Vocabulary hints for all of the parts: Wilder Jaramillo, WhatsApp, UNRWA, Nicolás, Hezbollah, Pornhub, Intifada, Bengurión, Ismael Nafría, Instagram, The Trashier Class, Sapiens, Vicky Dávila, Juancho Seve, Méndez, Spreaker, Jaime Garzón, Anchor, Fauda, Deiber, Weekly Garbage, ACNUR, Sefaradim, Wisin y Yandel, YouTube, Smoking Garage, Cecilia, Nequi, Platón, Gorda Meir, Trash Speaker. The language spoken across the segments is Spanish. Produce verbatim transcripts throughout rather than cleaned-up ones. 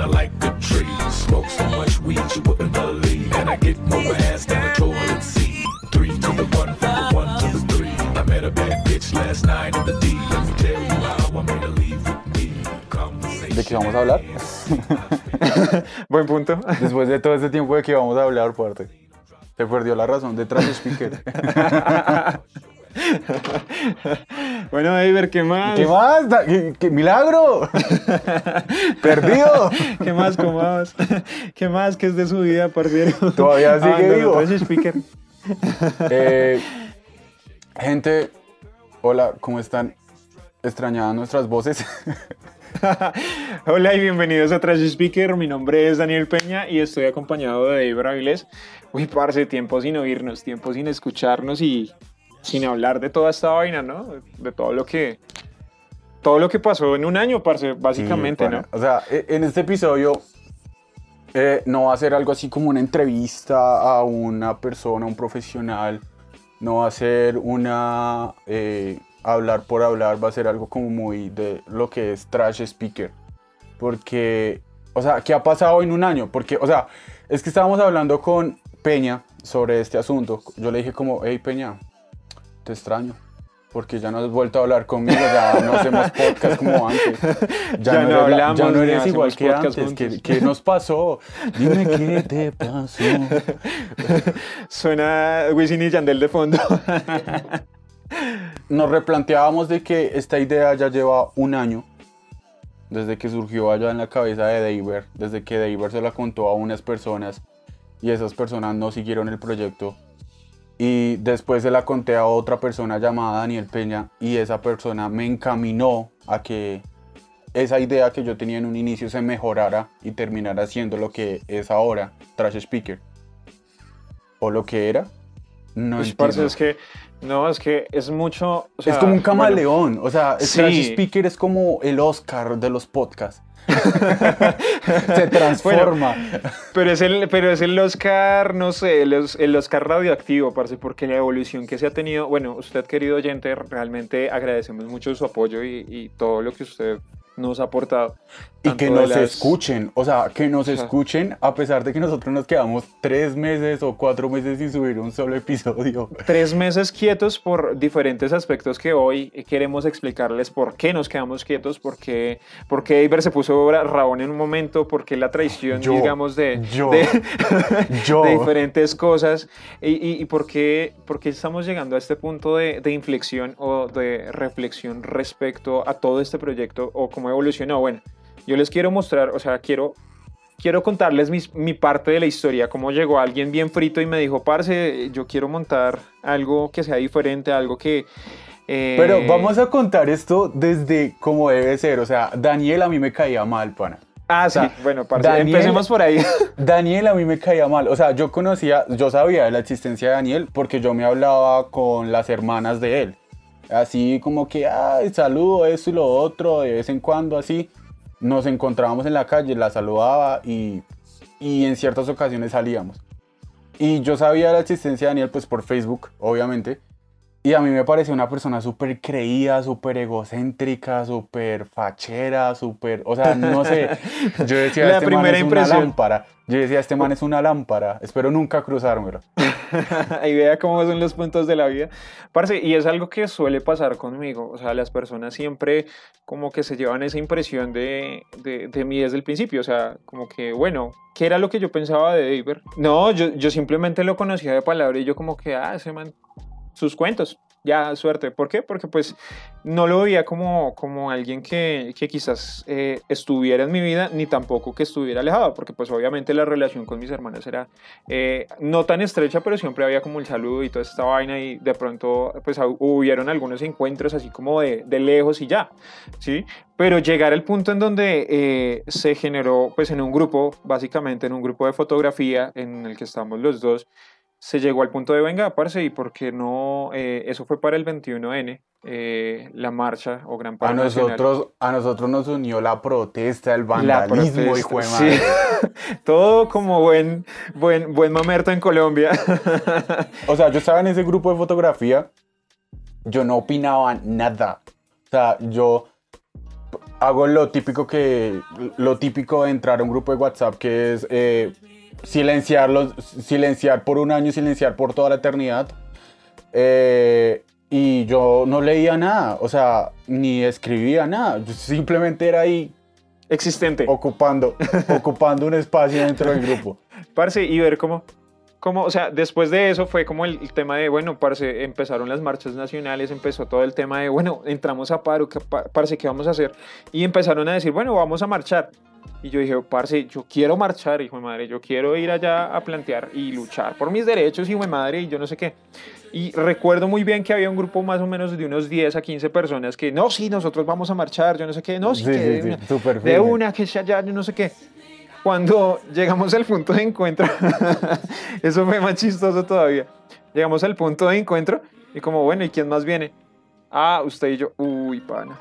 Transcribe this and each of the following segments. kinda like a tree. Smoke so much weed you wouldn't believe. And I get more ass than a toilet seat. Three to the one, from the one to the three. I met a bad bitch last night in the D. Let me tell you how I made a leave with me. ¿De qué vamos a hablar? Buen punto. Después de todo este tiempo de que vamos a hablar, fuerte. Se perdió la razón de Trash Speaker. Bueno, David, ¿qué más? ¿Qué más? ¿Qué, qué milagro? Perdido. ¿Qué más? ¿Cómo vas? ¿Qué más? ¿Qué es de su vida, parciero? Todavía sigue vivo. Trash Speaker. Eh, gente, hola, ¿cómo están? Extrañadas nuestras voces. Hola y bienvenidos a Trash Speaker. Mi nombre es Daniel Peña y estoy acompañado de David Avilés. Uy, parce, tiempo sin oírnos, tiempo sin escucharnos y sin hablar de toda esta vaina, ¿no? De todo lo que todo lo que pasó en un año, parce, básicamente, sí, ¿no? O sea, en este episodio eh, no va a ser algo así como una entrevista a una persona, un profesional. No va a ser una eh, hablar por hablar, va a ser algo como muy de lo que es Trash Speaker. Porque, o sea, ¿qué ha pasado en un año? Porque, o sea, es que estábamos hablando con Peña sobre este asunto. Yo le dije como, hey, Peña, te extraño, porque ya no has vuelto a hablar conmigo, ya no hacemos podcast como antes. Ya, ya no, no hablamos, ya no eres igual que antes. ¿Qué, ¿Qué nos pasó? Dime qué te pasó. Suena Wisin y Yandel de fondo. Nos replanteábamos de que esta idea ya lleva un año, desde que surgió allá en la cabeza de Deiber, desde que Deiber se la contó a unas personas y esas personas no siguieron el proyecto. Y después se la conté a otra persona llamada Daniel Peña y esa persona me encaminó a que esa idea que yo tenía en un inicio se mejorara y terminara siendo lo que es ahora, Trash Speaker. ¿O lo que era? No pues, parce, es que no, es que es mucho... O sea, es como un camaleón, bueno, o sea, sí. Trash Speaker es como el Oscar de los podcasts. Se transforma. Bueno, pero, es el, pero es el Oscar, no sé, el, el Oscar radioactivo, parce, porque la evolución que se ha tenido, bueno, usted, querido oyente, realmente agradecemos mucho su apoyo y, y todo lo que usted nos ha aportado. Y que nos las... escuchen, o sea, que nos o sea, escuchen a pesar de que nosotros nos quedamos tres meses o cuatro meses sin subir un solo episodio. Tres meses quietos por diferentes aspectos que hoy queremos explicarles por qué nos quedamos quietos, por qué, por qué Iber se puso rabón en un momento, por qué la traición, yo, digamos, de, yo, de, yo. de diferentes cosas y, y, y por, qué, por qué estamos llegando a este punto de, de inflexión o de reflexión respecto a todo este proyecto o cómo evolucionó. Bueno, yo les quiero mostrar, o sea, quiero, quiero contarles mis, mi parte de la historia, cómo llegó alguien bien frito y me dijo, parce, yo quiero montar algo que sea diferente, algo que... Eh... Pero vamos a contar esto desde como debe ser, o sea, Daniel a mí me caía mal, pana. Ah, o sea, sí, bueno, parce, Daniel, empecemos por ahí. Daniel a mí me caía mal, o sea, yo conocía, yo sabía de la existencia de Daniel porque yo me hablaba con las hermanas de él, así como que, ay, saludo, esto y lo otro, de vez en cuando, así... Nos encontrábamos en la calle, la saludaba y, y en ciertas ocasiones salíamos. Y yo sabía la existencia de Daniel pues por Facebook, obviamente. Y a mí me parecía una persona súper creída, súper egocéntrica, súper fachera, súper... O sea, no sé. Yo decía, la este primera man es impresión. Una lámpara. Yo decía, este man es una lámpara. Espero nunca cruzármelo. Ahí vea cómo son los puntos de la vida. Parce, y es algo que suele pasar conmigo. O sea, las personas siempre como que se llevan esa impresión de, de, de mí desde el principio. O sea, como que, bueno, ¿qué era lo que yo pensaba de David? No, yo, yo simplemente lo conocía de palabra y yo como que, ah, ese man... sus cuentos, ya, suerte. ¿Por qué? Porque pues no lo veía como, como alguien que, que quizás eh, estuviera en mi vida, ni tampoco que estuviera alejado, porque pues obviamente la relación con mis hermanas era eh, no tan estrecha, pero siempre había como el saludo y toda esta vaina y de pronto pues hubieron algunos encuentros así como de, de lejos y ya, ¿sí? Pero llegar al punto en donde eh, se generó pues en un grupo, básicamente en un grupo de fotografía en el que estamos los dos, se llegó al punto de, venga, parce, ¿y por qué no? Eh, eso fue para el veintiuno ene, eh, la marcha o gran paro a nosotros nacional. A nosotros nos unió la protesta, el vandalismo, hijo de madre. Sí. Todo como buen, buen, buen mamerto en Colombia. O sea, yo estaba en ese grupo de fotografía, yo no opinaba nada. O sea, yo... hago lo típico que lo típico de entrar a un grupo de WhatsApp, que es eh, silenciarlos, silenciar por un año, silenciar por toda la eternidad. Eh, y yo no leía nada, o sea, ni escribía nada. Yo simplemente era ahí. Existente. Ocupando, ocupando un espacio dentro del grupo. Parce, y ver cómo, cómo, o sea, después de eso fue como el tema de, bueno, parce, empezaron las marchas nacionales, empezó todo el tema de, bueno, entramos a paro, parce, ¿qué vamos a hacer? Y empezaron a decir, bueno, vamos a marchar. Y yo dije, parce, yo quiero marchar, hijo de madre, yo quiero ir allá a plantear y luchar por mis derechos, hijo de madre, y yo no sé qué. Y recuerdo muy bien que había un grupo más o menos de unos diez a quince personas que, no, sí, nosotros vamos a marchar, yo no sé qué, no, sí, sí, que sí, de, sí, una, super de una, que ya, ya, yo no sé qué. Cuando llegamos al punto de encuentro, eso fue más chistoso todavía, llegamos al punto de encuentro y como, bueno, ¿y quién más viene? Ah, usted y yo, uy, pana.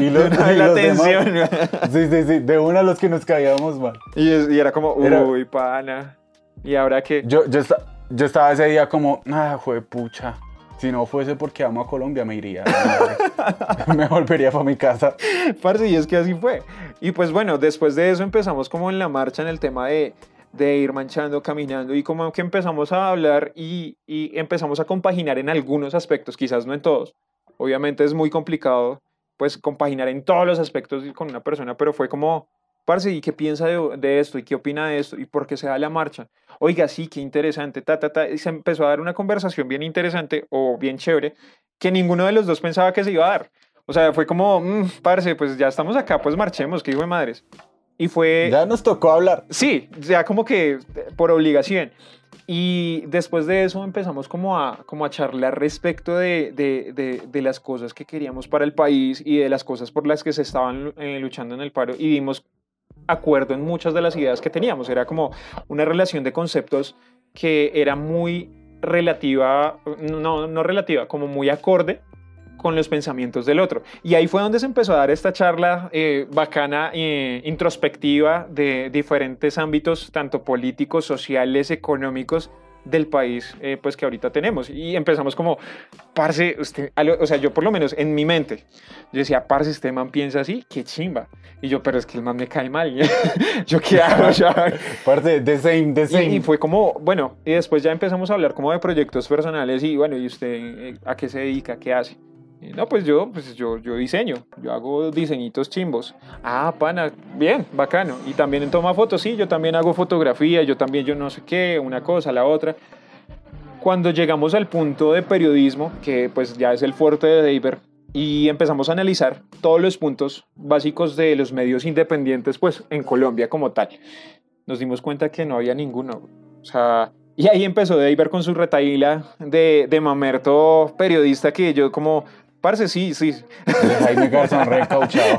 Y los, de una, y la los tensión, demás, sí, sí, sí, de una a los que nos caíamos mal. Y, es, y era como, uy, era, pana, ¿y ahora qué? Yo, yo estaba... Yo estaba ese día como, ah, juepucha, si no fuese porque amo a Colombia me iría, me volvería para mi casa. Parce, y es que así fue. Y pues bueno, después de eso empezamos como en la marcha en el tema de, de ir manchando, caminando, y como que empezamos a hablar y, y empezamos a compaginar en algunos aspectos, quizás no en todos. Obviamente es muy complicado, pues, compaginar en todos los aspectos con una persona, pero fue como... Parce, ¿y qué piensa de, de esto? ¿Y qué opina de esto? ¿Y por qué se da la marcha? Oiga, sí, qué interesante, ta, ta, ta. Y se empezó a dar una conversación bien interesante o bien chévere que ninguno de los dos pensaba que se iba a dar. O sea, fue como, mmm, parce, pues ya estamos acá, pues marchemos, qué hijo de madres. Y fue... Ya nos tocó hablar. Sí, ya como que por obligación. Y después de eso empezamos como a, como a charlar respecto de, de, de, de las cosas que queríamos para el país y de las cosas por las que se estaban eh, luchando en el paro. Y vimos... acuerdo en muchas de las ideas que teníamos, era como una relación de conceptos que era muy relativa, no, no relativa, como muy acorde con los pensamientos del otro. Y ahí fue donde se empezó a dar esta charla eh, bacana, eh, introspectiva de diferentes ámbitos, tanto políticos, sociales, económicos, del país, eh, pues que ahorita tenemos. Y empezamos como, parce, usted, algo, o sea, yo por lo menos en mi mente, yo decía, parce, este man piensa así, qué chimba. Y yo, pero es que el man me cae mal, yo qué hago, ya. Parce, the same, the same. Y, y fue como, bueno, y después ya empezamos a hablar como de proyectos personales y bueno, ¿y usted eh, a qué se dedica? ¿Qué hace? Y, no, pues yo, pues yo, yo diseño, yo hago diseñitos chimbos. Ah, pana, bien, bacano. Y también toma fotos, sí, yo también hago fotografía, yo también, yo no sé qué, una cosa, la otra. Cuando llegamos al punto de periodismo, que pues ya es el fuerte de Deiber, y empezamos a analizar todos los puntos básicos de los medios independientes, pues en Colombia como tal, nos dimos cuenta que no había ninguno. O sea... Y ahí empezó Deiber con su retaíla de, de mamerto periodista que yo como... Parce, sí, sí. Jaime Garzón recauchado.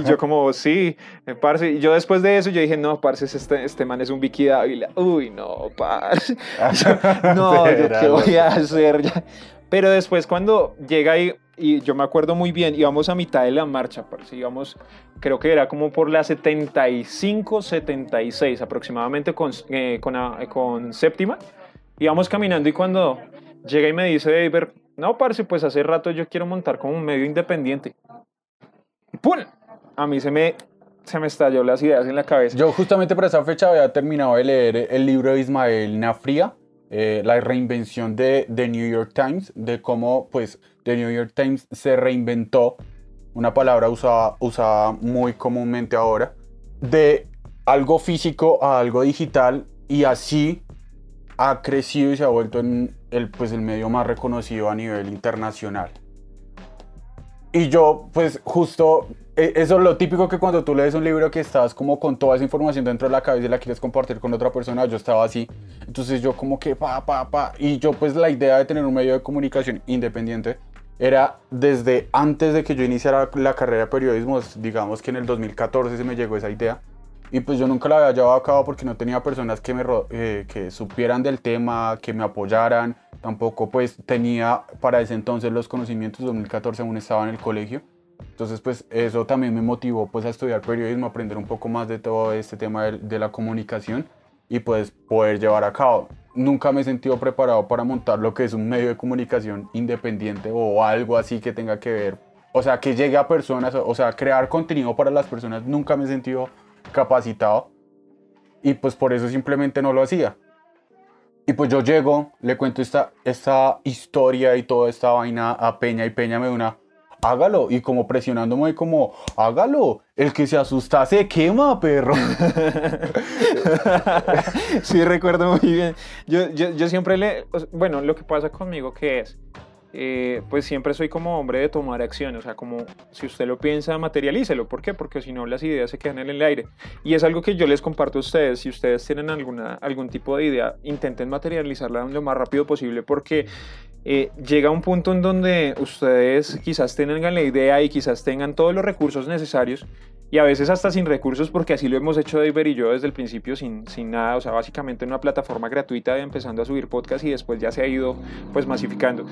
Y yo como, sí, parce. Y yo después de eso, yo dije, no, parce, este, este man es un Vicky Dávila. Uy, no, parce. Yo, no, yo, ¿qué voy a hacer? Pero después cuando llega y, y yo me acuerdo muy bien, íbamos a mitad de la marcha, parce. Íbamos, creo que era como por la setenta y cinco, setenta y seis aproximadamente con, eh, con, con séptima. Íbamos caminando y cuando llega y me dice, Deiber, no, parce, pues hace rato yo quiero montar como un medio independiente. ¡Pum! A mí se me, se me estalló las ideas en la cabeza. Yo justamente para esa fecha había terminado de leer el libro de Ismael Nafría, eh, La reinvención de The New York Times, de cómo pues The New York Times se reinventó, una palabra usada, usada muy comúnmente ahora, de algo físico a algo digital, y así ha crecido y se ha vuelto en el, pues, el medio más reconocido a nivel internacional. Y yo, pues justo, eso es lo típico que cuando tú lees un libro que estás como con toda esa información dentro de la cabeza y la quieres compartir con otra persona, yo estaba así. Entonces yo como que pa, pa, pa. Y yo pues la idea de tener un medio de comunicación independiente era desde antes de que yo iniciara la carrera de periodismo, digamos que en el dos mil catorce se me llegó esa idea. Y pues yo nunca la había llevado a cabo porque no tenía personas que me eh, que supieran del tema, que me apoyaran. Tampoco pues tenía para ese entonces los conocimientos, dos mil catorce aún estaba en el colegio. Entonces pues eso también me motivó pues a estudiar periodismo, aprender un poco más de todo este tema de, de la comunicación y pues poder llevar a cabo. Nunca me he sentido preparado para montar lo que es un medio de comunicación independiente o algo así que tenga que ver O sea, que llegue a personas, o sea, crear contenido para las personas, nunca me he sentido capacitado. Y pues por eso simplemente no lo hacía. Y pues yo llego, le cuento esta, esta historia y toda esta vaina a Peña, y Peña me da una... hágalo, y como presionándome como, hágalo, el que se asusta se quema, perro. Sí, recuerdo muy bien. Yo, yo, yo siempre le, bueno, lo que pasa conmigo que es, eh, pues siempre soy como hombre de tomar acción, o sea, como si usted lo piensa, materialícelo. ¿Por qué? Porque si no, las ideas se quedan en el aire. Y es algo que yo les comparto a ustedes, si ustedes tienen alguna, algún tipo de idea, intenten materializarla lo más rápido posible, porque... Eh, llega un punto en donde ustedes quizás tengan la idea y quizás tengan todos los recursos necesarios, y a veces hasta sin recursos, porque así lo hemos hecho David y yo desde el principio, sin, sin nada, o sea, básicamente en una plataforma gratuita, empezando a subir podcast, y después ya se ha ido pues masificando,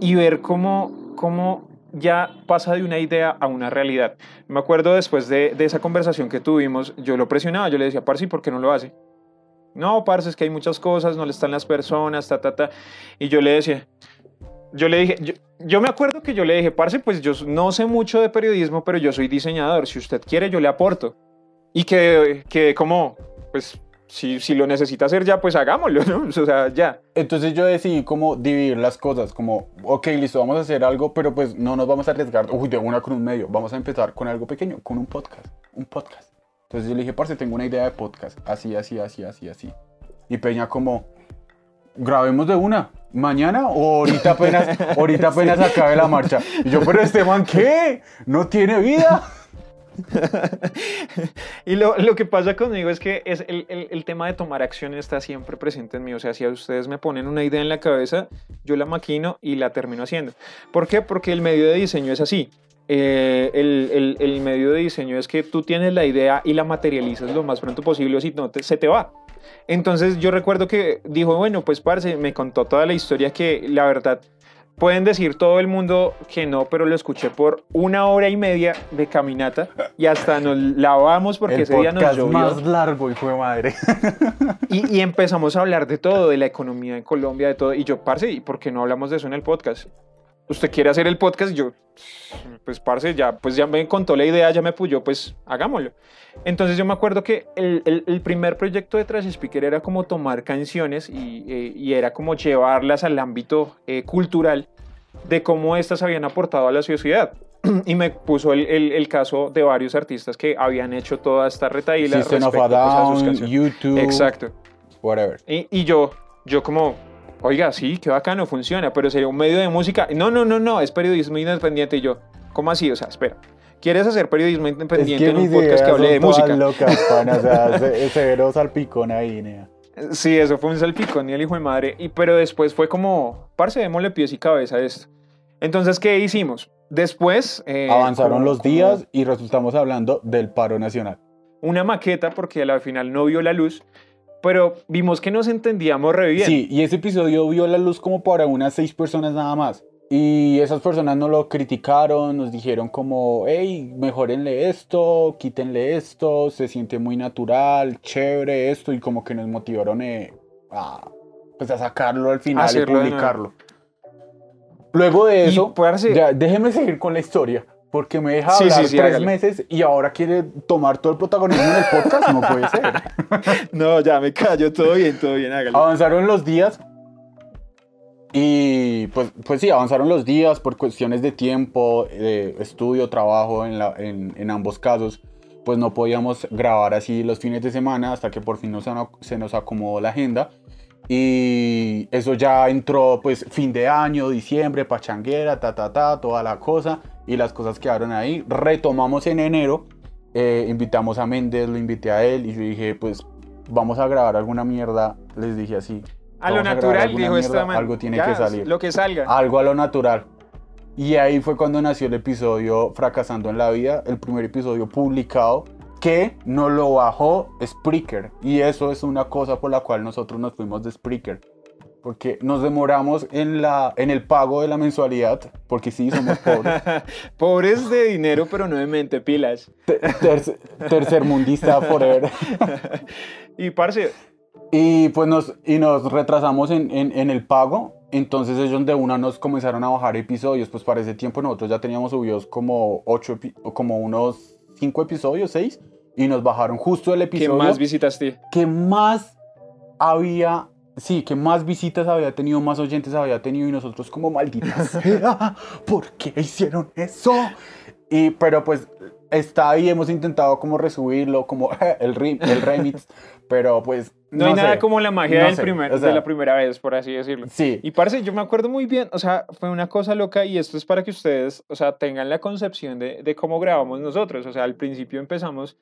y ver cómo, cómo ya pasa de una idea a una realidad. Me acuerdo después de, de esa conversación que tuvimos, yo lo presionaba, yo le decía, parce, ¿y por qué no lo hace? No, parce, es que hay muchas cosas, no le están las personas, ta, ta, ta. Y yo le decía, yo le dije, yo, yo me acuerdo que yo le dije, parce, pues yo no sé mucho de periodismo, pero yo soy diseñador, si usted quiere yo le aporto. Y que, que como, pues, si, si lo necesita hacer ya, pues hagámoslo, ¿no? O sea, ya. Entonces yo decidí como dividir las cosas, como, ok, listo, vamos a hacer algo, pero pues no nos vamos a arriesgar, uy, de una con un medio, vamos a empezar con algo pequeño, con un podcast, un podcast. Entonces yo le dije, parce, tengo una idea de podcast, así, así, así, así, así. Y Peña como, grabemos de una, mañana o ahorita apenas, ahorita apenas sí. Acabe la marcha. Y yo, pero este man, ¿qué? ¿No tiene vida? Y lo, lo que pasa conmigo es que es el, el, el tema de tomar acción está siempre presente en mí. O sea, si a ustedes me ponen una idea en la cabeza, yo la maquino y la termino haciendo. ¿Por qué? Porque el medio de diseño es así. Eh, el, el, el medio de diseño es que tú tienes la idea y la materializas lo más pronto posible, o si no, te, se te va. Entonces yo recuerdo que dijo, bueno, pues parce, me contó toda la historia que la verdad pueden decir todo el mundo que no, pero lo escuché por una hora y media de caminata y hasta nos lavamos porque el ese día nos llovió. Más largo, hijo de madre. Y, y empezamos a hablar de todo, de la economía en Colombia, de todo. Y yo, parce, ¿y por qué no hablamos de eso en el podcast? ¿Usted quiere hacer el podcast? Yo, pues parce, ya, pues ya me contó la idea, ya me puyó, pues hagámoslo. Entonces yo me acuerdo que el, el, el primer proyecto de Trash Speaker era como tomar canciones y, eh, y era como llevarlas al ámbito eh, cultural de cómo estas habían aportado a la sociedad. Y me puso el, el, el caso de varios artistas que habían hecho toda esta retahíla respecto of a down, pues, a sus canciones. YouTube, exacto. Whatever. Y, y yo, yo como... oiga, sí, qué bacano, funciona, pero sería un medio de música. No, no, no, no, es periodismo independiente. Y yo, ¿cómo así? O sea, espera, ¿quieres hacer periodismo independiente es que en un podcast que hable de música? Locas, pan, o sea, se, severo salpicón ahí, nea. Sí, eso fue un salpicón y el hijo de madre. Y, pero después fue como, parce, démosle pies y cabeza a esto. Entonces, ¿qué hicimos? Después... Eh, avanzaron como, los días como... y resultamos hablando del paro nacional. Una maqueta, porque al final no vio la luz... pero vimos que nos entendíamos re bien. Sí, y ese episodio vio la luz como para unas seis personas nada más. Y esas personas nos lo criticaron, nos dijeron como, hey, mejórenle esto, quítenle esto, se siente muy natural, chévere esto, y como que nos motivaron eh, a, pues a sacarlo al final y publicarlo. Luego de eso, ya, déjeme seguir con la historia, porque me deja hablar sí, sí, sí, tres hágale. meses y ahora quiere tomar todo el protagonismo en el podcast. No puede ser. No, ya me callo. Todo bien, todo bien, hágale. Avanzaron los días y pues, pues sí, avanzaron los días por cuestiones de tiempo, de estudio, trabajo en, la, en, en ambos casos. Pues no podíamos grabar así los fines de semana hasta que por fin nos, se nos acomodó la agenda. Y eso ya entró pues fin de año, diciembre, pachanguera, ta, ta, ta, toda la cosa. Y las cosas quedaron ahí. Retomamos en enero, eh, invitamos a Méndez, lo invité a él y yo dije, pues vamos a grabar alguna mierda. Les dije así. A lo natural, dijo esta man. Algo tiene que salir. Lo que salga. Algo a lo natural. Y ahí fue cuando nació el episodio Fracasando en la Vida, el primer episodio publicado, que nos lo bajó Spreaker. Y eso es una cosa por la cual nosotros nos fuimos de Spreaker. Porque nos demoramos en, la, en el pago de la mensualidad, porque sí, somos pobres. Pobres de dinero, pero no de mente, pilas. Ter, ter, tercermundista forever. Y parce. Y pues nos, y nos retrasamos en, en, en el pago Entonces ellos de una nos comenzaron a bajar episodios, pues para ese tiempo nosotros ya teníamos subidos como ocho, como unos cinco episodios, seis, y nos bajaron justo el episodio. ¿Qué más visitas, tío? ¿Qué más había... Sí, que más visitas había tenido, más oyentes había tenido, y nosotros como, maldita sea, ¿por qué hicieron eso? Y, pero pues está ahí, hemos intentado como resubirlo, como el, re, el remix, pero pues no, no hay sé, nada como la magia no del sé, primer, o sea, de la primera vez, por así decirlo. Sí. Y parce, yo me acuerdo muy bien, o sea, fue una cosa loca, y esto es para que ustedes, o sea, tengan la concepción de, de cómo grabamos nosotros. O sea, al principio empezamos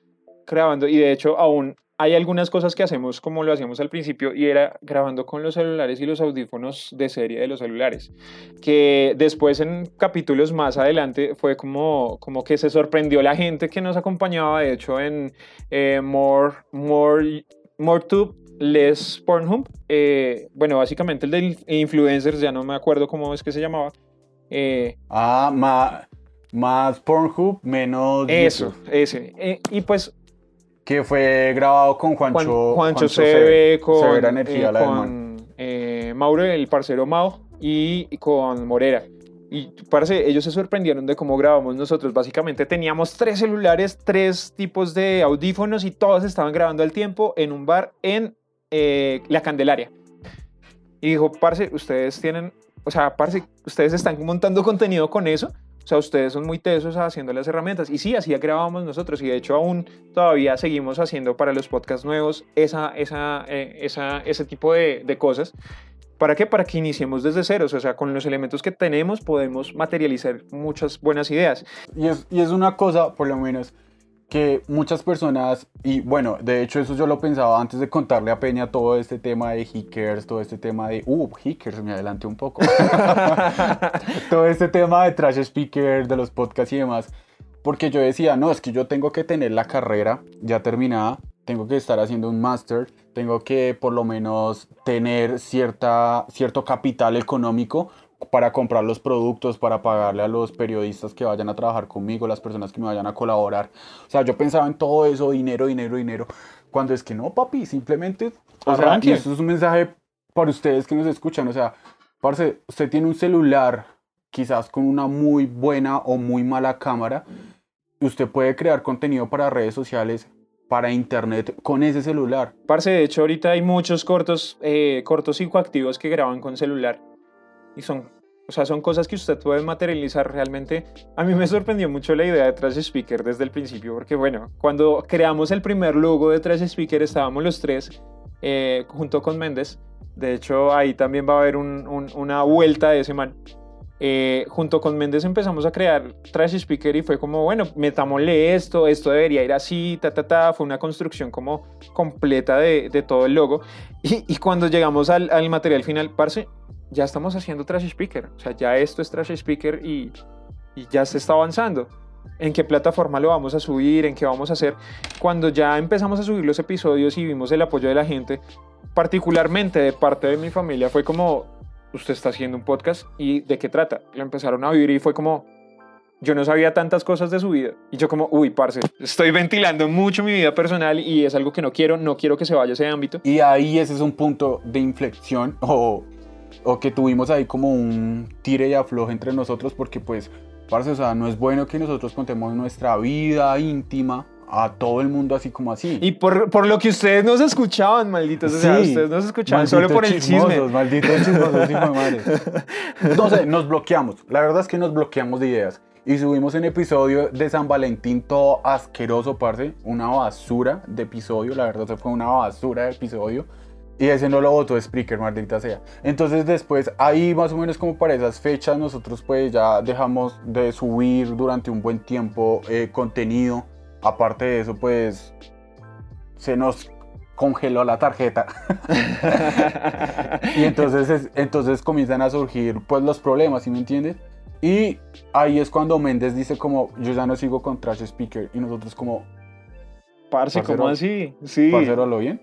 grabando, y de hecho aún... hay algunas cosas que hacemos como lo hacíamos al principio, y era grabando con los celulares y los audífonos de serie de los celulares, que después en capítulos más adelante fue como, como que se sorprendió la gente que nos acompañaba, de hecho en eh, More, More, More Tube, Less Pornhub, eh, bueno, básicamente el de influencers, ya no me acuerdo cómo es que se llamaba. Eh, ah, más, más Pornhub, menos... Eso, YouTube. Ese. Eh, y pues... que fue grabado con Juancho, Juancho, Juancho Seve, con, Severa Energía, eh, la con eh, Mauro, el parcero Mao, y, y con Morera. Y parce, ellos se sorprendieron de cómo grabamos nosotros. Básicamente teníamos tres celulares, tres tipos de audífonos, y todos estaban grabando al tiempo en un bar en eh, La Candelaria. Y dijo, parce, ustedes tienen, o sea, parce, ustedes están montando contenido con eso. O sea, ustedes son muy tesos haciendo las herramientas. Y sí, así grabábamos nosotros. Y de hecho, aún todavía seguimos haciendo para los podcasts nuevos esa, esa, eh, esa, ese tipo de, de cosas. ¿Para qué? Para que iniciemos desde ceros. O sea, con los elementos que tenemos podemos materializar muchas buenas ideas. Y es, y es una cosa, por lo menos, que muchas personas... Y bueno, de hecho, eso yo lo pensaba antes de contarle a Peña todo este tema de hikers, todo este tema de... Uh, hikers, me adelanté un poco. Todo este tema de Trash Speaker, de los podcasts y demás. Porque yo decía, no, es que yo tengo que tener la carrera ya terminada. Tengo que estar haciendo un máster. Tengo que, por lo menos, tener cierta, cierto capital económico para comprar los productos, para pagarle a los periodistas que vayan a trabajar conmigo, las personas que me vayan a colaborar. O sea, yo pensaba en todo eso, dinero, dinero, dinero, cuando es que no, papi, simplemente, o sea, y eso es un mensaje para ustedes que nos escuchan. O sea, parce, usted tiene un celular, quizás con una muy buena o muy mala cámara, y usted puede crear contenido para redes sociales, para internet, con ese celular. Parce, de hecho, ahorita hay muchos cortos, eh, cortos psicoactivos que graban con celular. Y son, o sea, son cosas que usted puede materializar realmente. A mí me sorprendió mucho la idea de Trash Speaker desde el principio, porque bueno, cuando creamos el primer logo de Trash Speaker estábamos los tres, eh, junto con Méndez. De hecho, ahí también va a haber un, un, una vuelta de ese man. Eh, junto con Méndez empezamos a crear Trash Speaker, y fue como, bueno, metámosle esto, esto debería ir así, ta, ta, ta. Fue una construcción como completa de, de todo el logo. Y, y cuando llegamos al, al material final, parce, ya estamos haciendo Trash Speaker. O sea, ya esto es Trash Speaker, y, y ya se está avanzando. ¿En qué plataforma lo vamos a subir? ¿En qué vamos a hacer? Cuando ya empezamos a subir los episodios y vimos el apoyo de la gente, particularmente de parte de mi familia, fue como, usted está haciendo un podcast, ¿y de qué trata? Lo empezaron a vivir, y fue como, yo no sabía tantas cosas de su vida. Y yo como, uy, parce, estoy ventilando mucho mi vida personal, y es algo que no quiero, no quiero que se vaya ese ámbito. Y ahí ese es un punto de inflexión, o... Oh. o que tuvimos ahí como un tire y afloje entre nosotros, porque pues, parce, o sea, no es bueno que nosotros contemos nuestra vida íntima a todo el mundo así como así. Y por, por lo que ustedes nos escuchaban, malditos, sí, o sea, ustedes nos escuchaban solo por el chisme. Malditos chismosos, hijo de madre. Entonces, nos bloqueamos, la verdad es que nos bloqueamos de ideas, y subimos un episodio de San Valentín todo asqueroso, parce, una basura de episodio, la verdad fue una basura de episodio. Y ese no lo votó Spreaker, maldita sea. Entonces después, ahí más o menos como para esas fechas, nosotros pues ya dejamos de subir durante un buen tiempo eh, contenido. Aparte de eso, pues se nos congeló la tarjeta. Y entonces, es, entonces comienzan a surgir pues los problemas, ¿sí me entiendes? Y ahí es cuando Méndez dice como, yo ya no sigo con Trash Speaker. Y nosotros como... Parce, ¿cómo así? Sí. Parcero, ¿lo bien?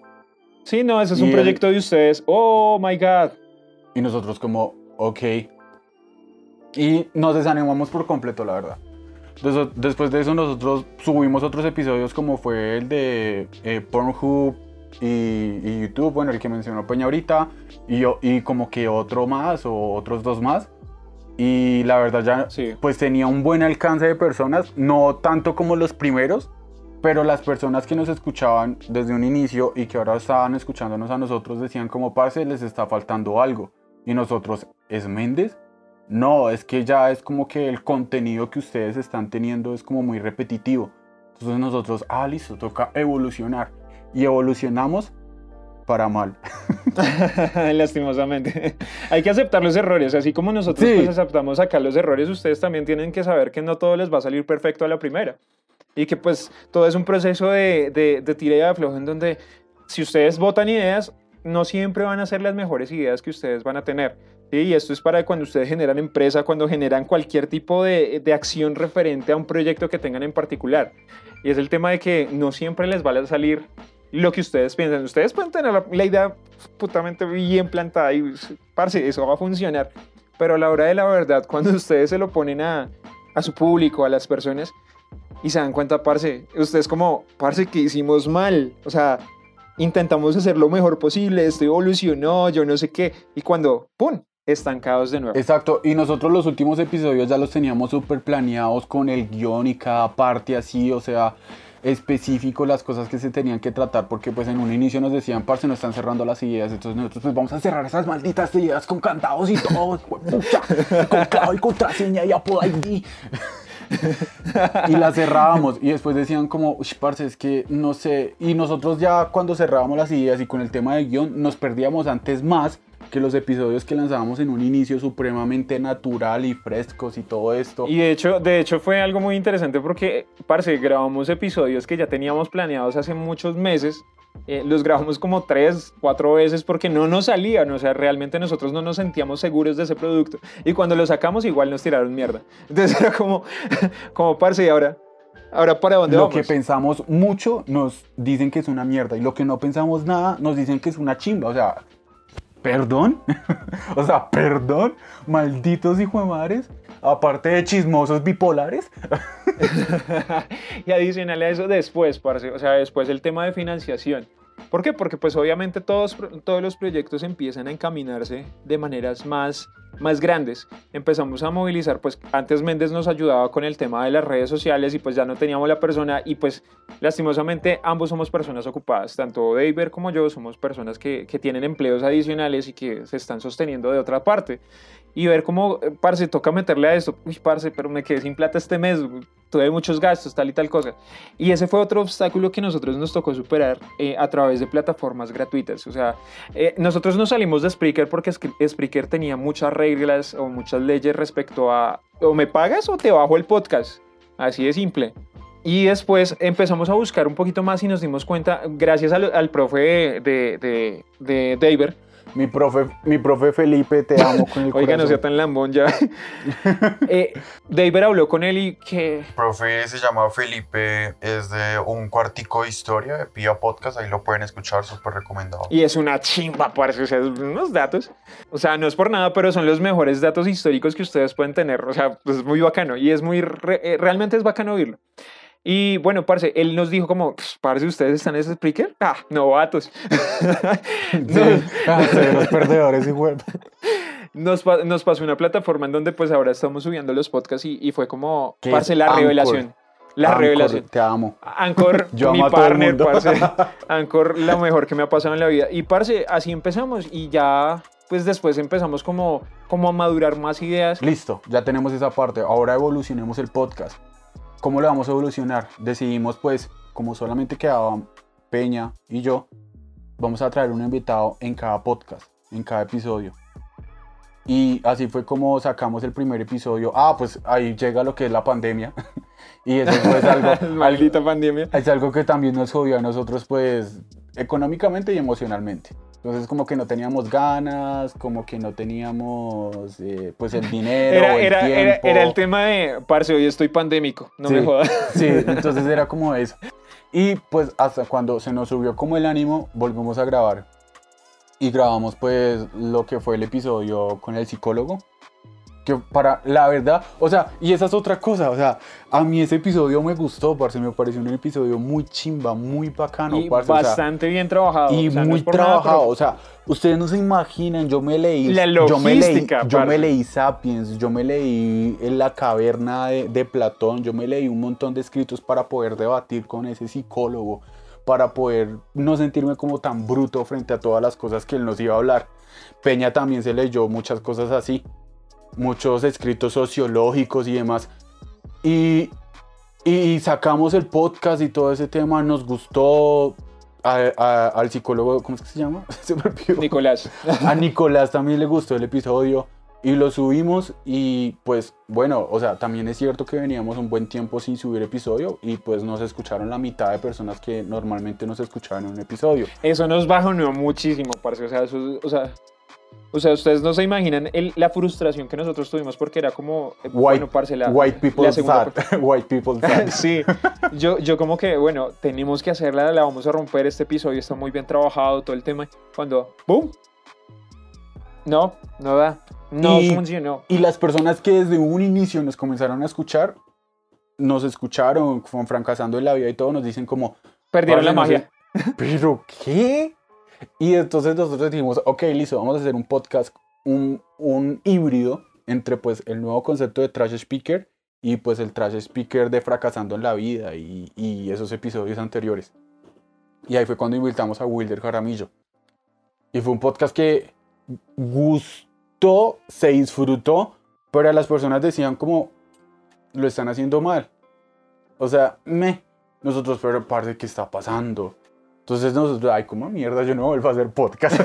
Sí, no, ese es un proyecto de ustedes. ¡Oh, my God! Y nosotros como, ok. Y nos desanimamos por completo, la verdad. Después de eso, nosotros subimos otros episodios, como fue el de eh, Pornhub, y, y YouTube, bueno, el que mencionó Peña ahorita, y, y como que otro más o otros dos más. Y la verdad ya sí. pues tenía un buen alcance de personas, no tanto como los primeros, pero las personas que nos escuchaban desde un inicio y que ahora estaban escuchándonos a nosotros decían como, parce, les está faltando algo. Y nosotros, ¿es Méndez? No, es que ya es como que el contenido que ustedes están teniendo es como muy repetitivo. Entonces nosotros, ah, listo, toca evolucionar. Y evolucionamos para mal. Lastimosamente. Hay que aceptar los errores. Así como nosotros sí. pues aceptamos acá los errores, ustedes también tienen que saber que no todo les va a salir perfecto a la primera. Y que pues todo es un proceso de, de, de tira y afloja, en donde si ustedes botan ideas, no siempre van a ser las mejores ideas que ustedes van a tener. ¿Sí? Y esto es para cuando ustedes generan empresa, cuando generan cualquier tipo de, de acción referente a un proyecto que tengan en particular. Y es el tema de que no siempre les va a salir lo que ustedes piensan. Ustedes pueden tener la, la idea putamente bien plantada y, parce, eso va a funcionar. Pero a la hora de la verdad, cuando ustedes se lo ponen a, a su público, a las personas, y se dan cuenta, parce, ustedes como, parce, que hicimos mal. O sea, intentamos hacer lo mejor posible, esto evolucionó, yo no sé qué. Y cuando, ¡pum!, estancados de nuevo. Exacto, y nosotros los últimos episodios ya los teníamos súper planeados con el guión y cada parte así, o sea, específico, las cosas que se tenían que tratar, porque pues en un inicio nos decían, parce, nos están cerrando las ideas, entonces nosotros pues vamos a cerrar esas malditas ideas con candados y todo, con clave y contraseña y Apple I D. Y las cerrábamos, y después decían como, uy, parce, es que no sé, y nosotros ya cuando cerrábamos las ideas y con el tema del guión nos perdíamos antes más que los episodios que lanzábamos en un inicio supremamente natural y frescos y todo esto. Y de hecho, de hecho fue algo muy interesante porque, parce, grabamos episodios que ya teníamos planeados hace muchos meses, eh, los grabamos como tres, cuatro veces porque no nos salían, o sea, realmente nosotros no nos sentíamos seguros de ese producto. Y cuando lo sacamos igual nos tiraron mierda. Entonces era como, como parce, ¿y ahora? Ahora, ¿para dónde vamos? Lo que pensamos mucho nos dicen que es una mierda y lo que no pensamos nada nos dicen que es una chimba, o sea... ¿Perdón? O sea, ¿perdón? Malditos hijuemadres, aparte de chismosos bipolares. Y adicional a eso después, parce, o sea, después el tema de financiación. ¿Por qué? Porque pues obviamente todos, todos los proyectos empiezan a encaminarse de maneras más, más grandes. Empezamos a movilizar, pues antes Méndez nos ayudaba con el tema de las redes sociales y pues ya no teníamos la persona y pues lastimosamente ambos somos personas ocupadas, tanto David como yo somos personas que, que tienen empleos adicionales y que se están sosteniendo de otra parte. Y ver cómo, parce, toca meterle a esto. Uy, parce, pero me quedé sin plata este mes, tuve muchos gastos, tal y tal cosa. Y ese fue otro obstáculo que nosotros nos tocó superar eh, a través de plataformas gratuitas. O sea, eh, nosotros nos salimos de Spreaker porque Spreaker tenía muchas reglas o muchas leyes respecto a o me pagas o te bajo el podcast. Así de simple. Y después empezamos a buscar un poquito más y nos dimos cuenta, gracias al, al profe de, de, de, de David, Mi profe, mi profe Felipe, te amo con el corazón. Oiga, no sea tan lambón ya. eh, David habló con él y que... El profe se llama Felipe, es de un cuartico de historia, de Pía Podcast, ahí lo pueden escuchar, súper recomendado. Y es una chimba, parce, o sea, unos datos. O sea, no es por nada, pero son los mejores datos históricos que ustedes pueden tener. O sea, pues es muy bacano y es muy... Re, realmente es bacano oírlo. Y bueno, parce, él nos dijo como, parce, ¿ustedes están en ese Spreaker? Ah, novatos. Sí, nos... ah, los perdedores y web. Nos, nos pasó una plataforma en donde pues ahora estamos subiendo los podcasts y, y fue como, parce, la Anchor? revelación. La Anchor, revelación. Te amo. Anchor, yo mi amo partner, a todo el mundo. Parce. Anchor, lo mejor que me ha pasado en la vida. Y parce, así empezamos y ya... pues después empezamos como, como a madurar más ideas. Listo, ya tenemos esa parte. Ahora evolucionemos el podcast. ¿Cómo lo vamos a evolucionar? Decidimos, pues, como solamente quedaban Peña y yo, vamos a traer un invitado en cada podcast, en cada episodio. Y así fue como sacamos el primer episodio. Ah, pues ahí llega lo que es la pandemia. Y eso es algo... Maldita pandemia. Es algo que también nos jodió a nosotros, pues, económicamente y emocionalmente. Entonces como que no teníamos ganas, como que no teníamos eh, pues el dinero, era, el era, tiempo. Era, era el tema de, parce, hoy estoy pandémico, no sí, me jodas. Sí, entonces era como eso. Y pues hasta cuando se nos subió como el ánimo, volvimos a grabar. Y grabamos pues lo que fue el episodio con el psicólogo, que para la verdad, o sea, y esa es otra cosa, o sea, a mí ese episodio me gustó, parce, me pareció un episodio muy chimba, muy bacano, y parce, bastante, o sea, bien trabajado, y o sea, muy no trabajado, nada, pero... o sea, ustedes no se imaginan, yo me leí, la yo me leí, yo me leí Sapiens, yo me leí en la caverna de, de Platón, yo me leí un montón de escritos para poder debatir con ese psicólogo, para poder no sentirme como tan bruto frente a todas las cosas que él nos iba a hablar. Peña también se leyó muchas cosas así, muchos escritos sociológicos y demás. Y, y sacamos el podcast y todo ese tema, nos gustó. A, a, al psicólogo, ¿cómo es que se llama? Se me olvidó. Nicolás. A Nicolás también le gustó el episodio y lo subimos y pues bueno, o sea, también es cierto que veníamos un buen tiempo sin subir episodio y pues nos escucharon la mitad de personas que normalmente nos escuchaban en un episodio. Eso nos bajoneó muchísimo, parce, o sea, eso, o sea... O sea, ustedes no se imaginan el, la frustración que nosotros tuvimos porque era como, white, bueno, parce, la, white people sad, white people sad. Sí, yo, yo como que, bueno, tenemos que hacerla, la vamos a romper, este episodio está muy bien trabajado, todo el tema. Cuando, boom, no, no da, no y, funcionó. Y las personas que desde un inicio nos comenzaron a escuchar, nos escucharon, fueron francasando en la vida y todo, nos dicen como... Perdieron la magia. ¿Pero qué? Y entonces nosotros dijimos, ok, listo, vamos a hacer un podcast, un, un híbrido entre pues el nuevo concepto de Trash Speaker y pues el Trash Speaker de Fracasando en la Vida y, y esos episodios anteriores. Y ahí fue cuando invitamos a Wilder Jaramillo. Y fue un podcast que gustó, se disfrutó, pero las personas decían como, lo están haciendo mal. O sea, me, nosotros, pero parce, ¿qué está pasando? Entonces nosotros, ay, como mierda, yo no vuelvo a hacer podcast.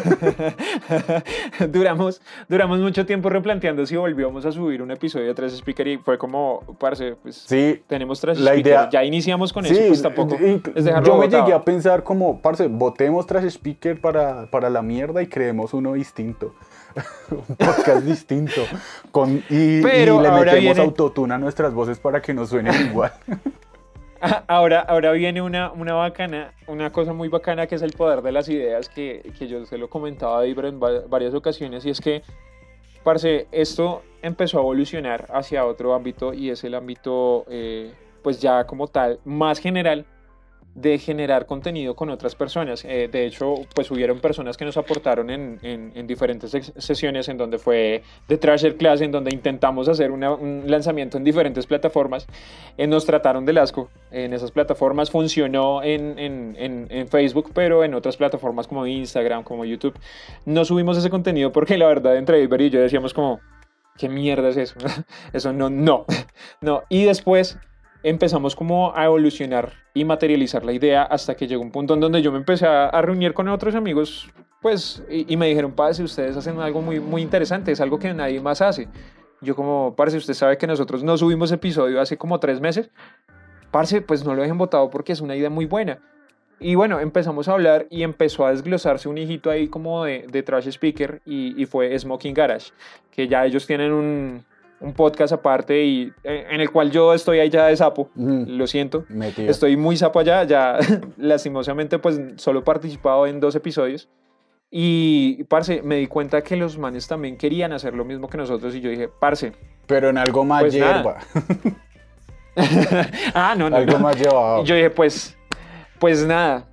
duramos, duramos mucho tiempo replanteando si volvíamos a subir un episodio de Trash Speaker y fue como, parce, pues sí, tenemos Trash Speaker, idea, ya iniciamos con sí, eso, pues tampoco y, es dejarlo Yo agotado. Me llegué a pensar como, parce, votemos Trash Speaker para, para la mierda y creemos uno distinto. Un podcast distinto. Con, y, Pero y le metemos viene... autotune a nuestras voces para que nos suenen igual. Ahora, ahora viene una, una bacana, una cosa muy bacana que es el poder de las ideas que, que yo se lo comentaba a Ibra en varias ocasiones y es que, parce, esto empezó a evolucionar hacia otro ámbito y es el ámbito, eh, pues ya como tal, más general de generar contenido con otras personas. Eh, de hecho, pues hubieron personas que nos aportaron en, en, en diferentes sesiones en donde fue The Trashier Class, en donde intentamos hacer una, un lanzamiento en diferentes plataformas. Eh, nos trataron del asco en esas plataformas. Funcionó en, en, en, en Facebook, pero en otras plataformas como Instagram, como YouTube. No subimos ese contenido porque la verdad entre Iber y yo decíamos como, ¿qué mierda es eso? Eso no, no, no. Y después... empezamos como a evolucionar y materializar la idea hasta que llegó un punto en donde yo me empecé a reunir con otros amigos pues, y, y me dijeron, parce, ustedes hacen algo muy, muy interesante, es algo que nadie más hace. Yo como, parce, usted sabe que nosotros no subimos episodio hace como tres meses, parce, pues no lo dejen botado porque es una idea muy buena. Y bueno, empezamos a hablar y empezó a desglosarse un hijito ahí como de, de Trash Speaker y, y fue Smoking Garage, que ya ellos tienen un... un podcast aparte y en el cual yo estoy ahí ya de sapo, mm. lo siento, Metido. Estoy muy sapo allá, ya lastimosamente pues solo he participado en dos episodios y parce, me di cuenta que los manes también querían hacer lo mismo que nosotros y yo dije, parce. Pero en algo más pues, hierba. ah, no, no. Algo no. más llevado. Yo dije, pues, pues nada.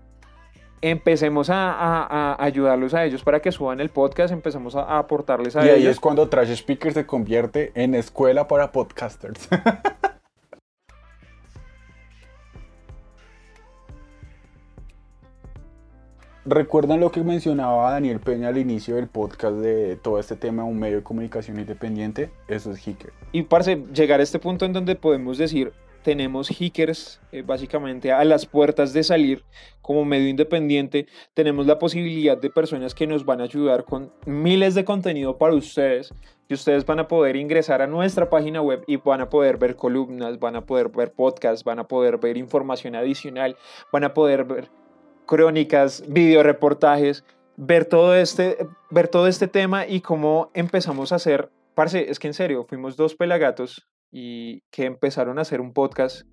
Empecemos a, a, a ayudarlos a ellos para que suban el podcast, empezamos a, a aportarles a y ellos. Y ahí es cuando Trash Speaker se convierte en escuela para podcasters. ¿Recuerdan lo que mencionaba Daniel Peña al inicio del podcast de todo este tema de un medio de comunicación independiente? Eso es Hiker. Y parce, llegar a este punto en donde podemos decir... tenemos hikers eh, básicamente a las puertas de salir como medio independiente, tenemos la posibilidad de personas que nos van a ayudar con miles de contenido para ustedes, que ustedes van a poder ingresar a nuestra página web y van a poder ver columnas, van a poder ver podcasts, van a poder ver información adicional, van a poder ver crónicas, videoreportajes, ver todo este, ver todo este tema y cómo empezamos a hacer, parce, es que en serio, fuimos dos pelagatos y que empezaron a hacer un podcast.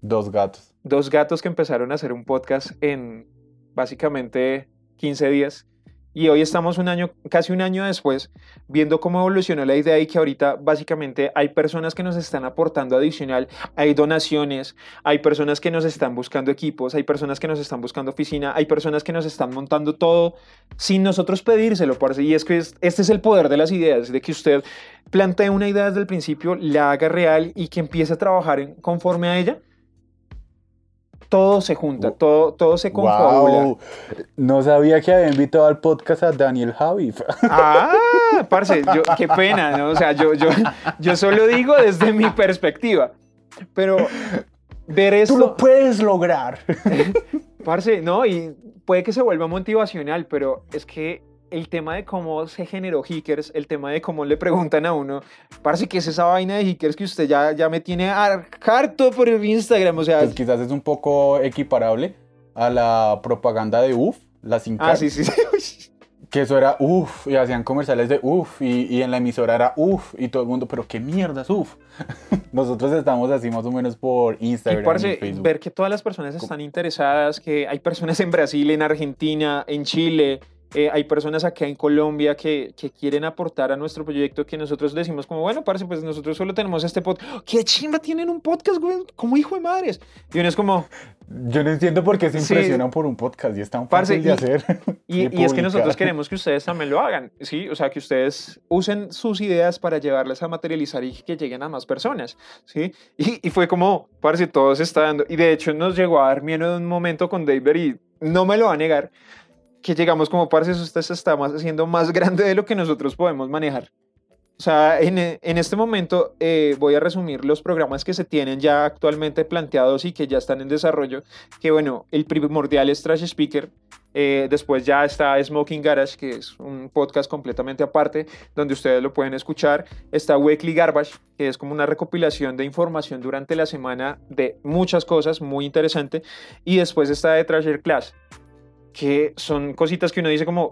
Dos gatos. Dos gatos que empezaron a hacer un podcast en básicamente quince días Y hoy estamos un año, casi un año después, viendo cómo evolucionó la idea y que ahorita básicamente hay personas que nos están aportando adicional, hay donaciones, hay personas que nos están buscando equipos, hay personas que nos están buscando oficina, hay personas que nos están montando todo sin nosotros pedírselo, parce. Y es que es, este es el poder de las ideas, de que usted plantee una idea desde el principio, la haga real y que empiece a trabajar en, conforme a ella. Todo se junta, todo, todo se confabula. Wow. No sabía que había invitado al podcast a Daniel Javif. Ah, parce, yo, qué pena, ¿no? O sea, yo, yo, yo solo digo desde mi perspectiva. Pero ver esto... Tú lo puedes lograr. Parce, no, y puede que se vuelva motivacional, pero es que el tema de cómo se generó Hikers, el tema de cómo le preguntan a uno, parce, ¿qué es esa vaina de Hikers que usted ya, ya me tiene harto por el Instagram? O sea, pues quizás es un poco equiparable a la propaganda de U F, la sin cara. Ah, sí, sí, sí. Que eso era U F, y hacían comerciales de U F, y, y en la emisora era U F, y todo el mundo, pero qué mierda es U F. Nosotros estamos así más o menos por Instagram y, parce, y Facebook. Ver que todas las personas están interesadas, que hay personas en Brasil, en Argentina, en Chile... Eh, hay personas acá en Colombia que, que quieren aportar a nuestro proyecto, que nosotros decimos como, bueno, parce, pues nosotros solo tenemos este podcast. ¡Qué chimba tienen un podcast, güey! ¡Como hijo de madres! Y uno es como... Yo no entiendo por qué se impresionan sí, por un podcast y es tan parce, fácil de y, hacer. Y, y, y es que nosotros queremos que ustedes también lo hagan, ¿sí? O sea, que ustedes usen sus ideas para llevarlas a materializar y que lleguen a más personas, ¿sí? Y, y fue como, parce, todo se está dando. Y de hecho nos llegó a dar miedo en un momento con David y no me lo va a negar, que llegamos como, parce, usted se está más, haciendo más grande de lo que nosotros podemos manejar. O sea, en, en este momento eh, voy a resumir los programas que se tienen ya actualmente planteados y que ya están en desarrollo, que bueno, el primordial es Trash Speaker, eh, después ya está Smoking Garage, que es un podcast completamente aparte, donde ustedes lo pueden escuchar, está Weekly Garbage, que es como una recopilación de información durante la semana de muchas cosas, muy interesante, y después está The Trashier Class, que son cositas que uno dice como,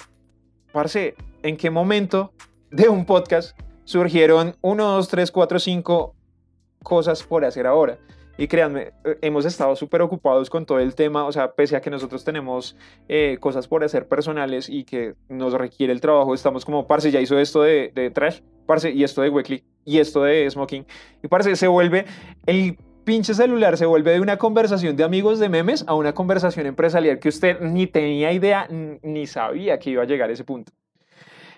parce, ¿en qué momento de un podcast surgieron uno, dos, tres, cuatro, cinco cosas por hacer ahora? Y créanme, hemos estado súper ocupados con todo el tema, o sea, pese a que nosotros tenemos eh, cosas por hacer personales y que nos requiere el trabajo, estamos como, parce, ya hizo esto de, de Trash, parce, y esto de Weekly, y esto de Smoking, y parce, se vuelve el... pinche celular se vuelve de una conversación de amigos de memes a una conversación empresarial que usted ni tenía idea ni sabía que iba a llegar a ese punto.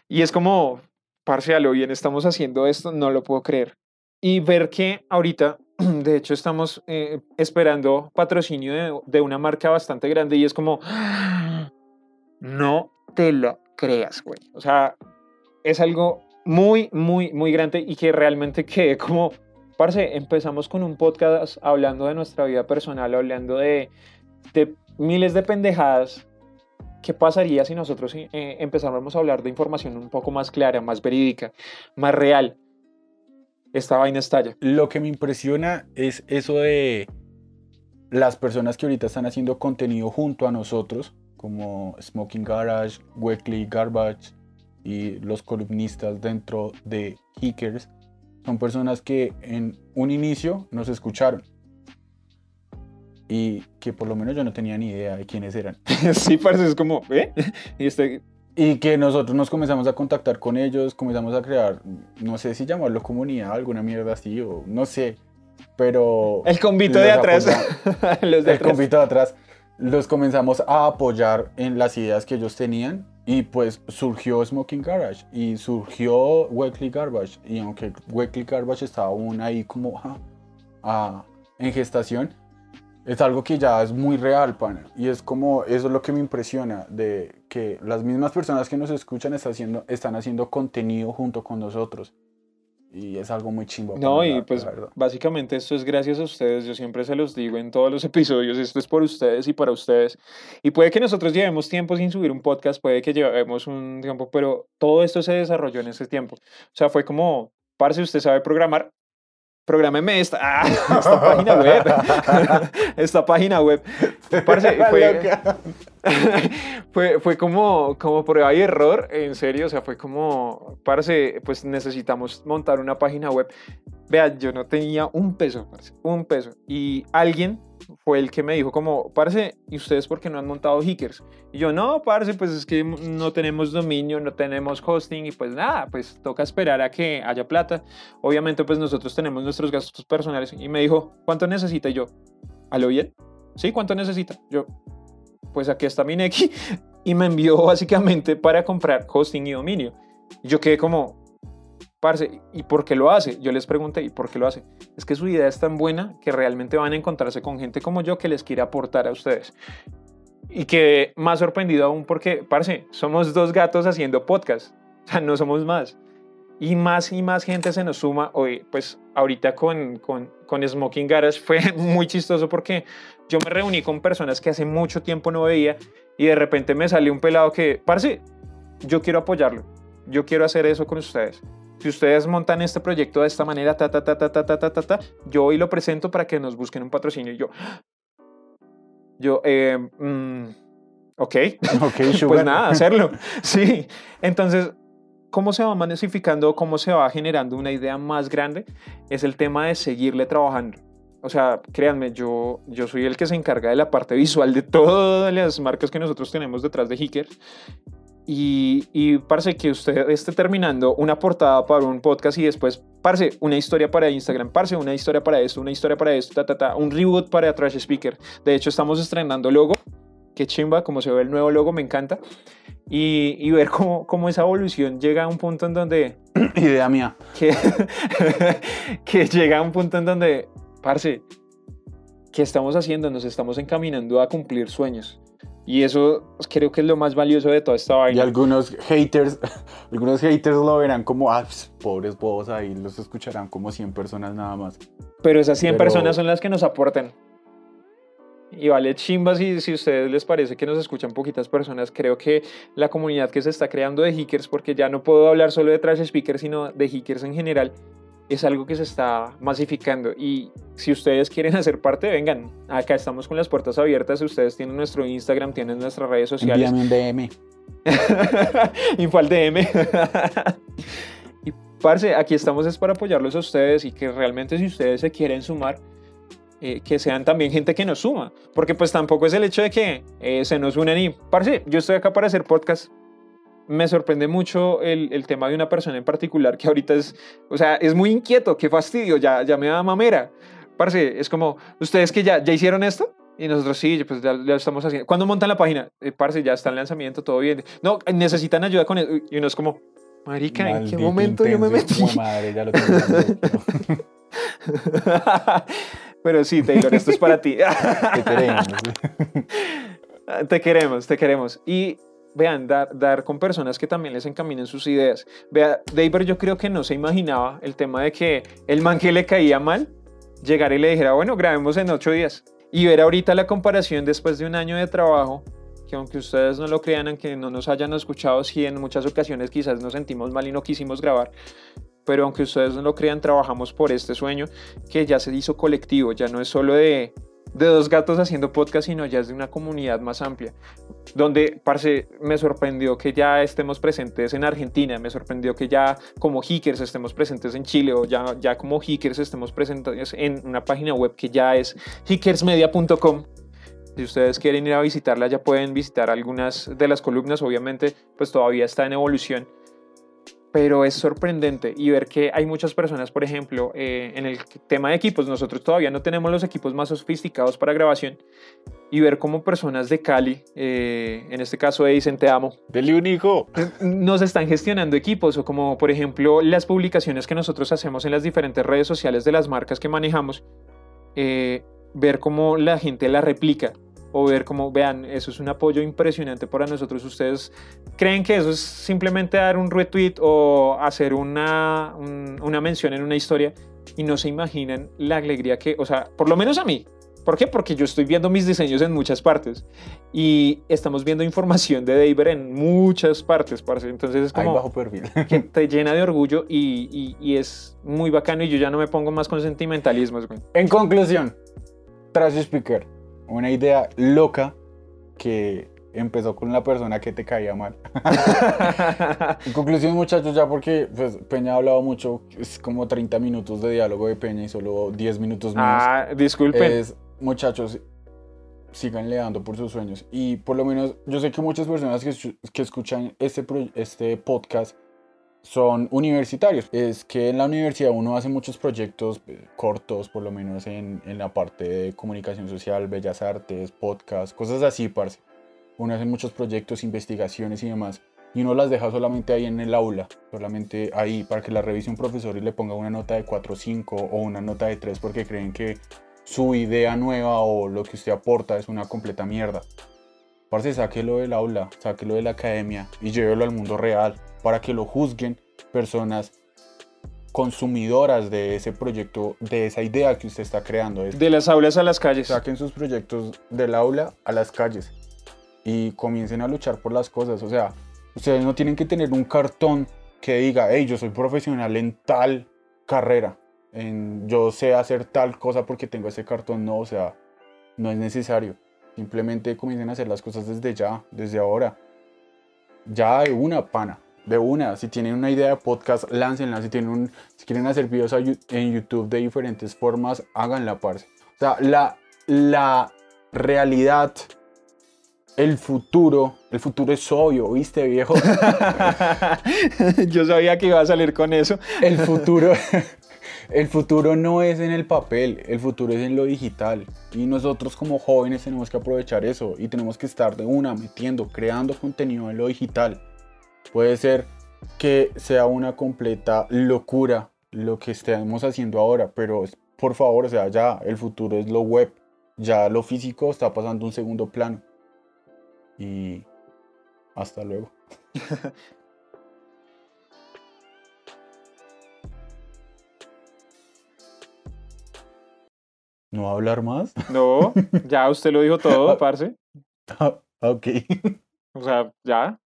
Y es como, parce, a lo bien estamos haciendo esto, no lo puedo creer. Y ver que ahorita, de hecho, estamos eh, esperando patrocinio de, de una marca bastante grande y es como, no te lo creas, güey. O sea, es algo muy, muy, muy grande y que realmente quedé como... Parce, empezamos con un podcast hablando de nuestra vida personal, hablando de, de miles de pendejadas. ¿Qué pasaría si nosotros eh, empezáramos a hablar de información un poco más clara, más verídica, más real? Esta vaina estalla. Lo que me impresiona es eso de las personas que ahorita están haciendo contenido junto a nosotros, como Smoking Garage, Weekly Garbage y los columnistas dentro de Hikers. Son personas que en un inicio nos escucharon y que por lo menos yo no tenía ni idea de quiénes eran. Sí, parce, es como, ¿eh? Y, este... y que nosotros nos comenzamos a contactar con ellos, comenzamos a crear, no sé si llamarlo comunidad, alguna mierda así, o no sé, pero... El convito de atrás. Apoyamos, los de el atrás. Convito de atrás. Los comenzamos a apoyar en las ideas que ellos tenían. Y pues surgió Smoking Garage y surgió Weekly Garbage. Y aunque Weekly Garbage estaba aún ahí como ah, ah, en gestación, es algo que ya es muy real, pana. Y es como, eso es lo que me impresiona, de que las mismas personas que nos escuchan están haciendo, están haciendo contenido junto con nosotros. Y es algo muy chimbo. No, y pues básicamente esto es gracias a ustedes. Yo siempre se los digo en todos los episodios. Esto es por ustedes y para ustedes. Y puede que nosotros llevemos tiempo sin subir un podcast, puede que llevemos un tiempo, pero todo esto se desarrolló en ese tiempo. O sea, fue como, parce, usted sabe programar, prográmeme esta, ah, esta página web. Esta página web. Parce, fue, fue, fue como, como prueba y error, en serio. O sea, fue como, parce, pues necesitamos montar una página web. Vean, yo no tenía un peso, parce, un peso. Y alguien fue el que me dijo como, parce, ¿y ustedes por qué no han montado Hikers? Y yo, no, parce, pues es que no tenemos dominio, no tenemos hosting y pues nada, pues toca esperar a que haya plata. Obviamente pues nosotros tenemos nuestros gastos personales. Y me dijo, ¿cuánto necesita? Y yo, ¿a lo bien? Sí, ¿cuánto necesita? Yo, pues aquí está mi Nequi. Y me envió básicamente para comprar hosting y dominio. Y yo quedé como, parce, ¿y por qué lo hace? Yo les pregunté, ¿y por qué lo hace? Es que su idea es tan buena que realmente van a encontrarse con gente como yo que les quiere aportar a ustedes. Y quedé más sorprendido aún porque, parce, somos dos gatos haciendo podcast. O sea, no somos más. Y más y más gente se nos suma. Hoy, pues ahorita con, con, con Smoking Garage fue muy chistoso porque yo me reuní con personas que hace mucho tiempo no veía y de repente me salió un pelado que, parce, yo quiero apoyarlo. Yo quiero hacer eso con ustedes. Si ustedes montan este proyecto de esta manera, ta, ta, ta, ta, ta, ta, ta, ta, yo hoy lo presento para que nos busquen un patrocinio. Y yo, yo, eh, mm, ok, okay pues nada, hacerlo. Sí, entonces, ¿cómo se va magnificando, cómo se va generando una idea más grande? Es el tema de seguirle trabajando. O sea, créanme, yo, yo soy el que se encarga de la parte visual de todas las marcas que nosotros tenemos detrás de Hikers. Y, y, parce, que usted esté terminando una portada para un podcast y después, parce, una historia para Instagram, parce, una historia para esto, una historia para esto, ta, ta, ta, un reboot para Trash Speaker. De hecho, estamos estrenando logo. Qué chimba, como se ve el nuevo logo, me encanta. Y, y ver cómo, cómo esa evolución llega a un punto en donde... Idea mía. Que, que llega a un punto en donde, parce, ¿qué estamos haciendo? Nos estamos encaminando a cumplir sueños. Y eso creo que es lo más valioso de toda esta vaina. Y algunos haters, algunos haters lo verán como, ah, pss, pobres bobos, ahí los escucharán como cien personas nada más. Pero esas cien Pero... personas son las que nos aportan. Y vale chimba si, si a ustedes les parece que nos escuchan poquitas personas. Creo que la comunidad que se está creando de Hikers, porque ya no puedo hablar solo de Trash Speaker, sino de Hikers en general, es algo que se está masificando. Y si ustedes quieren hacer parte, vengan. Acá estamos con las puertas abiertas. Ustedes tienen nuestro Instagram, tienen nuestras redes sociales. Envíame un D M. Info al D M. Y, parce, aquí estamos es para apoyarlos a ustedes y que realmente si ustedes se quieren sumar, eh, que sean también gente que nos suma. Porque pues tampoco es el hecho de que eh, se nos unen y, parce, yo estoy acá para hacer podcast. Me sorprende mucho el, el tema de una persona en particular que ahorita es, o sea, es muy inquieto, qué fastidio, ya, ya me da mamera. Parce, es como, ¿ustedes que ya, ya hicieron esto? Y nosotros sí, pues ya lo estamos haciendo. ¿Cuándo montan la página? Eh, parce, ya está en lanzamiento, todo bien. No, necesitan ayuda con eso. Y uno es como, marica, ¿en qué momento yo me metí? Oh, madre, ya lo tengo tanto. Pero sí, Taylor, esto es para ti. Te queremos. Te queremos, te queremos. Y... vean, dar, dar con personas que también les encaminen sus ideas. Vea, David, yo creo que no se imaginaba el tema de que el man que le caía mal llegara y le dijera, bueno, grabemos en ocho días. Y ver ahorita la comparación después de un año de trabajo, que aunque ustedes no lo crean, aunque no nos hayan escuchado, sí, en muchas ocasiones quizás nos sentimos mal y no quisimos grabar, pero aunque ustedes no lo crean, trabajamos por este sueño que ya se hizo colectivo, ya no es solo de... de dos gatos haciendo podcast, sino ya es de una comunidad más amplia, donde, parce, me sorprendió que ya estemos presentes en Argentina, me sorprendió que ya como Hikers estemos presentes en Chile, o ya, ya como Hikers estemos presentes en una página web que ya es hikers media punto com. Si ustedes quieren ir a visitarla, ya pueden visitar algunas de las columnas, obviamente pues todavía está en evolución. Pero es sorprendente y ver que hay muchas personas, por ejemplo, eh, en el tema de equipos, nosotros todavía no tenemos los equipos más sofisticados para grabación, y ver cómo personas de Cali, eh, en este caso de Vicente Amo, ¡dele un hijo!, nos están gestionando equipos, o como por ejemplo las publicaciones que nosotros hacemos en las diferentes redes sociales de las marcas que manejamos, eh, ver cómo la gente la replica. O ver cómo, vean, eso es un apoyo impresionante para nosotros. ¿Ustedes creen que eso es simplemente dar un retweet o hacer una, un, una mención en una historia? Y no se imaginan la alegría que, o sea, por lo menos a mí. ¿Por qué? Porque yo estoy viendo mis diseños en muchas partes y estamos viendo información de David en muchas partes, parce. Entonces es como... ay, bajo perfil. Que te llena de orgullo y, y, y es muy bacano, y yo ya no me pongo más con sentimentalismos, güey. En conclusión, Trash Speaker, una idea loca que empezó con la persona que te caía mal. En conclusión, muchachos, ya porque pues, Peña ha hablado mucho, es como treinta minutos de diálogo de Peña y solo diez minutos míos. Ah, disculpen. Es, muchachos, síganle dando por sus sueños. Y por lo menos, yo sé que muchas personas que, que escuchan este, pro, este podcast son universitarios. Es que en la universidad uno hace muchos proyectos cortos, por lo menos en, en la parte de comunicación social, bellas artes, podcast, cosas así, parce. Uno hace muchos proyectos, investigaciones y demás, y uno las deja solamente ahí en el aula, solamente ahí, para que la revise un profesor y le ponga una nota de cuatro o cinco o una nota de tres porque creen que su idea nueva o lo que usted aporta es una completa mierda. Parce, sáquelo del aula, sáquelo de la academia y llévelo al mundo real para que lo juzguen personas consumidoras de ese proyecto, de esa idea que usted está creando. De las aulas a las calles. Saquen sus proyectos del aula a las calles y comiencen a luchar por las cosas. O sea, ustedes no tienen que tener un cartón que diga, hey, yo soy profesional en tal carrera, en, yo sé hacer tal cosa porque tengo ese cartón. No, o sea, no es necesario. Simplemente comiencen a hacer las cosas desde ya, desde ahora. Ya de una, pana, de una. Si tienen una idea de podcast, láncenla. Si, tienen un, si quieren hacer videos en YouTube de diferentes formas, háganla, parce. O sea, la, la realidad... El futuro, el futuro es obvio, ¿viste, viejo? Yo sabía que iba a salir con eso. El futuro, el futuro no es en el papel, el futuro es en lo digital. Y nosotros como jóvenes tenemos que aprovechar eso y tenemos que estar de una metiendo, creando contenido en lo digital. Puede ser que sea una completa locura lo que estemos haciendo ahora, pero por favor, o sea, ya el futuro es lo web, ya lo físico está pasando a un segundo plano. Y hasta luego. ¿No va a hablar más? No, ya usted lo dijo todo, parce. Ok. O sea, ya.